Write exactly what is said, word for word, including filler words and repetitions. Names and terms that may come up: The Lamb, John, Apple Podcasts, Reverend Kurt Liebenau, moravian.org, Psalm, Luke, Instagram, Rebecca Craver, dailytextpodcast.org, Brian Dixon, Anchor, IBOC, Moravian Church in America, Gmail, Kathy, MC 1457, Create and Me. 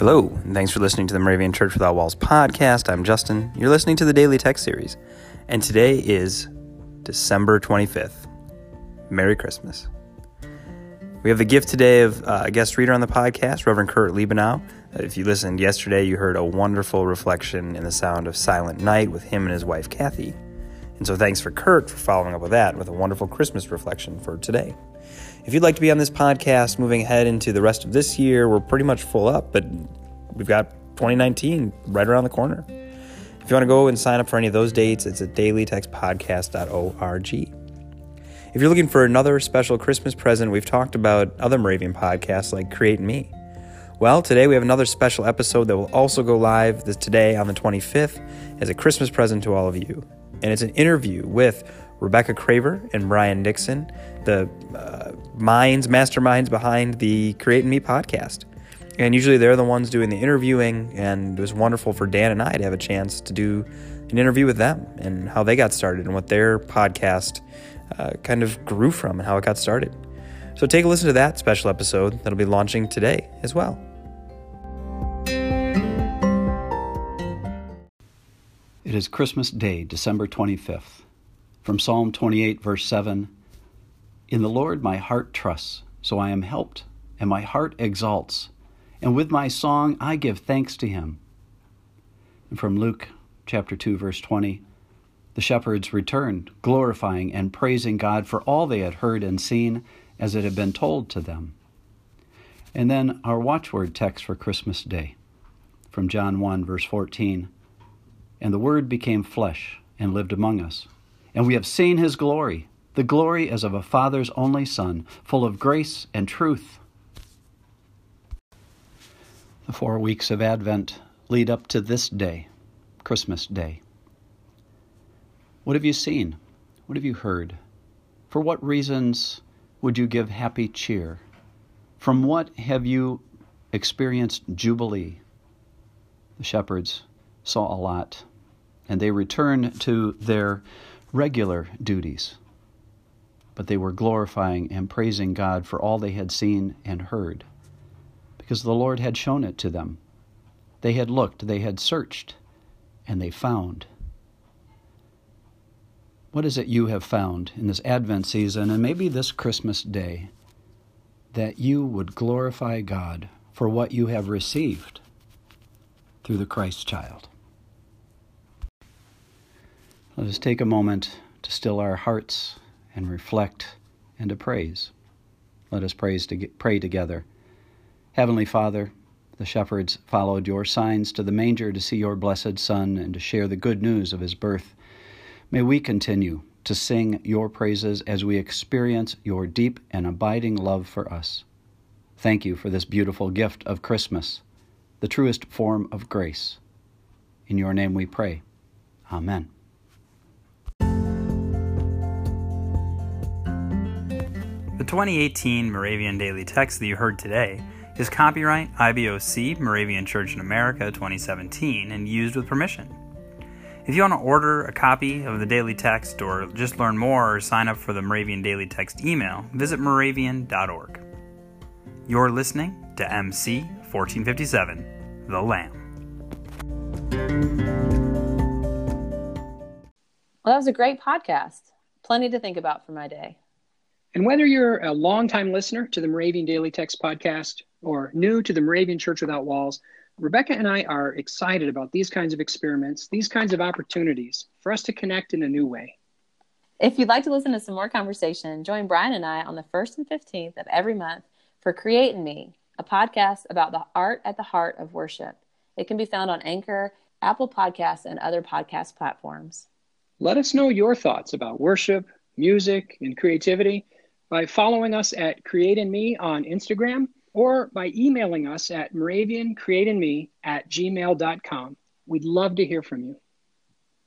Hello, and thanks for listening to the Moravian Church Without Walls podcast. I'm Justin. You're listening to the Daily Text Series, and today is December twenty-fifth. Merry Christmas. We have the gift today of uh, a guest reader on the podcast, Reverend Kurt Liebenau. If you listened yesterday, you heard a wonderful reflection in the sound of Silent Night with him and his wife, Kathy. And so thanks for Kurt for following up with that, with a wonderful Christmas reflection for today. If you'd like to be on this podcast moving ahead into the rest of this year, we're pretty much full up, but we've got twenty nineteen right around the corner. If you want to go and sign up for any of those dates, it's at daily text podcast dot org. If you're looking for another special Christmas present, we've talked about other Moravian podcasts like Create and Me. Well, today we have another special episode that will also go live this, today on the twenty-fifth as a Christmas present to all of you. And it's an interview with Rebecca Craver and Brian Dixon, the uh, minds, masterminds behind the Create and Me podcast. And usually they're the ones doing the interviewing, and it was wonderful for Dan and I to have a chance to do an interview with them and how they got started and what their podcast Uh, kind of grew from and how it got started. So take a listen to that special episode that'll be launching today as well. It is Christmas Day, December twenty-fifth. From Psalm twenty-eight, verse seven, "In the Lord my heart trusts, so I am helped, and my heart exalts, and with my song I give thanks to him." And from Luke chapter two, verse twenty, "The shepherds returned, glorifying and praising God for all they had heard and seen as it had been told to them." And then our watchword text for Christmas Day from John one, verse fourteen, "And the Word became flesh and lived among us. And we have seen his glory, the glory as of a Father's only Son, full of grace and truth." The four weeks of Advent lead up to this day, Christmas Day. What have you seen? What have you heard? For what reasons would you give happy cheer? From what have you experienced jubilee? The shepherds saw a lot, and they returned to their regular duties. But they were glorifying and praising God for all they had seen and heard, because the Lord had shown it to them. They had looked, they had searched, and they found. What is it you have found in this Advent season and maybe this Christmas day that you would glorify God for what you have received through the Christ child? Let us take a moment to still our hearts and reflect and to praise. Let us praise to pray together. Heavenly Father, the shepherds followed your signs to the manger to see your blessed Son and to share the good news of his birth. May we continue to sing your praises as we experience your deep and abiding love for us. Thank you for this beautiful gift of Christmas, the truest form of grace. In your name we pray. Amen. The twenty eighteen Moravian Daily Text that you heard today is copyright I B O C Moravian Church in America twenty seventeen and used with permission. If you want to order a copy of the Daily Text or just learn more or sign up for the Moravian Daily Text email, visit moravian dot org. You're listening to M C fourteen fifty-seven, The Lamb. Well, that was a great podcast. Plenty to think about for my day. And whether you're a longtime listener to the Moravian Daily Text podcast or new to the Moravian Church Without Walls, Rebecca and I are excited about these kinds of experiments, these kinds of opportunities for us to connect in a new way. If you'd like to listen to some more conversation, join Brian and I on the first and fifteenth of every month for Create and Me, a podcast about the art at the heart of worship. It can be found on Anchor, Apple Podcasts, and other podcast platforms. Let us know your thoughts about worship, music, and creativity by following us at Create and Me on Instagram, or by emailing us at moravian create and me at gmail dot com. We'd love to hear from you.